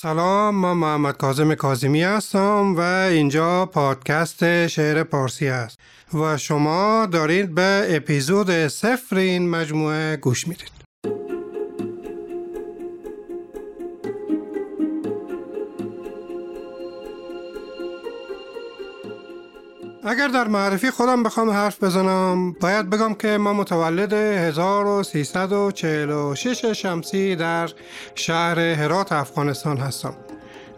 سلام، من محمد کاظم کاظمی هستم و اینجا پادکست شعر پارسی است و شما دارید به اپیزود 0 این مجموعه گوش میدید. اگر در معرفی خودم بخوام حرف بزنم، باید بگم که من متولد 1346 شمسی در شهر هرات افغانستان هستم.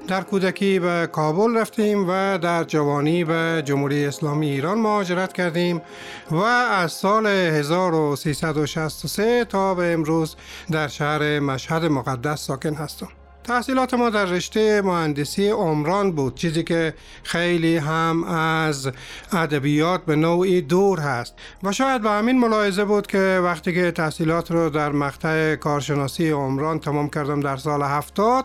در کودکی به کابل رفتیم و در جوانی به جمهوری اسلامی ایران مهاجرت کردیم و از سال 1363 تا به امروز در شهر مشهد مقدس ساکن هستم. تحصیلات ما در رشته مهندسی عمران بود، چیزی که خیلی هم از ادبیات به نوعی دور هست و شاید به همین ملاحظه بود که وقتی که تحصیلات رو در مقطع کارشناسی عمران تمام کردم در سال 70،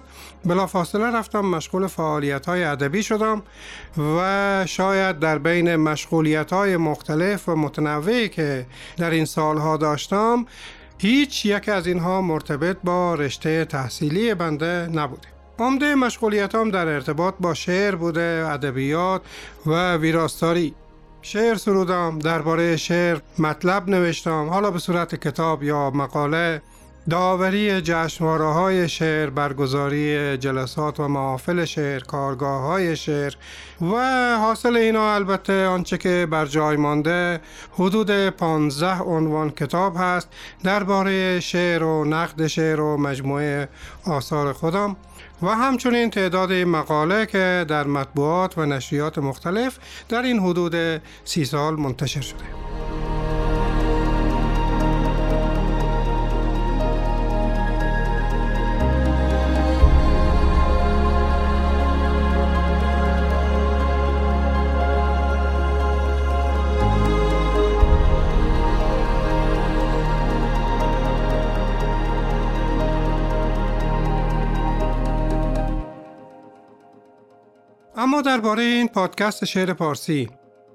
بلافاصله رفتم مشغول فعالیت‌های ادبی شدم و شاید در بین مشغولیت‌های مختلف و متنوعی که در این سالها داشتم، هیچ یک از اینها مرتبط با رشته تحصیلی بنده نبوده. عمده مشغولیتام در ارتباط با شعر بوده، ادبیات و ویراستاری. شعر سرودم، درباره شعر مطلب نوشتم، حالا به صورت کتاب یا مقاله. داوری جشنواره‌های شعر، برگزاری جلسات و محافل شعر، کارگاه‌های شعر و حاصل اینا البته آنچه که بر جای مانده حدود 15 عنوان کتاب هست درباره شعر و نقد شعر و مجموعه آثار خودم و همچنین تعداد مقاله که در مطبوعات و نشریات مختلف در این حدود 30 سال منتشر شده. اما درباره این پادکست شعر پارسی،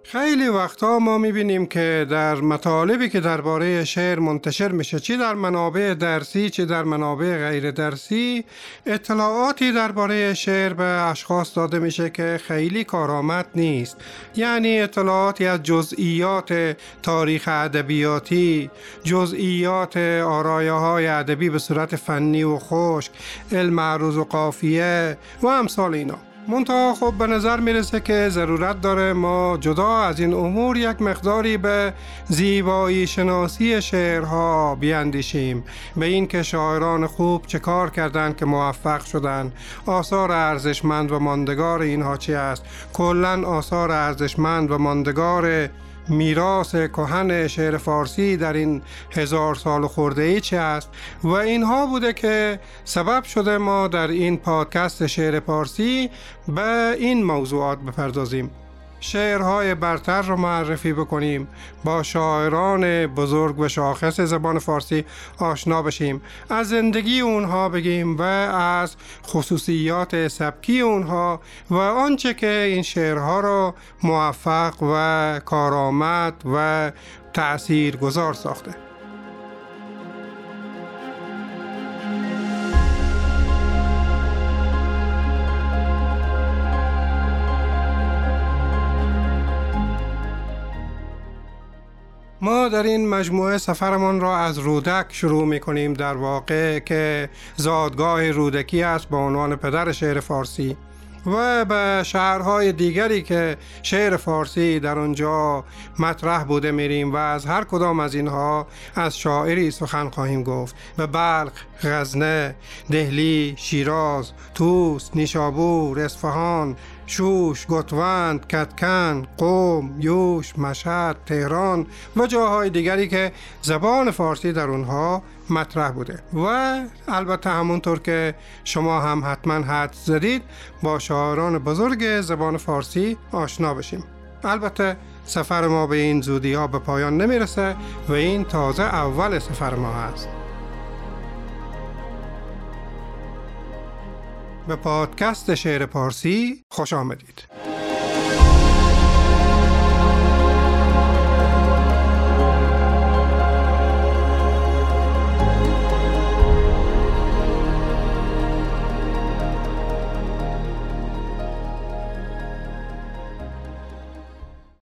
خیلی وقتا ما میبینیم که در مطالبی که درباره شعر منتشر میشه، چی در منابع درسی چی در منابع غیر درسی، اطلاعاتی درباره شعر به اشخاص داده میشه که خیلی کارآمد نیست. یعنی اطلاعاتی از جزئیات تاریخ ادبیاتی، جزئیات آرایه‌های ادبی به صورت فنی و خشک، علم عروض و قافیه و امثال اینا. منتها خب به نظر میرسه که ضرورت داره ما جدا از این امور یک مقداری به زیبایی شناسی شعرها بیاندیشیم، به این که شاعران خوب چه کار کردن که موفق شدن، آثار ارزشمند و ماندگار اینها چی است، کلاً آثار ارزشمند و ماندگار میراث کهن شعر فارسی در این 1000 سال خورده‌ای چه است و اینها بوده که سبب شده ما در این پادکست شعر پارسی به این موضوعات بپردازیم. شعرهای برتر رو معرفی بکنیم، با شاعران بزرگ و شاخص زبان فارسی آشنا بشیم، از زندگی اونها بگیم و از خصوصیات سبکی اونها و آنچه که این شعرها رو موفق و کارآمد و تأثیرگذار ساخته. ما در این مجموعه سفرمان را از رودک شروع می‌کنیم، در واقع که زادگاه رودکی است به عنوان پدر شعر فارسی، و به شهرهای دیگری که شعر فارسی در آنجا مطرح بوده میریم و از هر کدام از اینها از شاعری سخن خواهیم گفت. به بلخ، غزنه، دهلی، شیراز، طوس، نیشابور، اصفهان، شوش، گوتوند، کدکن، قم، یوش، مشهد، تهران و جاهای دیگری که زبان فارسی در اونها مطرح بوده و البته همونطور که شما هم حتما حد زدید با شاعران بزرگ زبان فارسی آشنا بشیم. البته سفر ما به این زودی ها به پایان نمیرسه و این تازه اول سفر ما هست. به پادکست شعر پارسی خوش آمدید.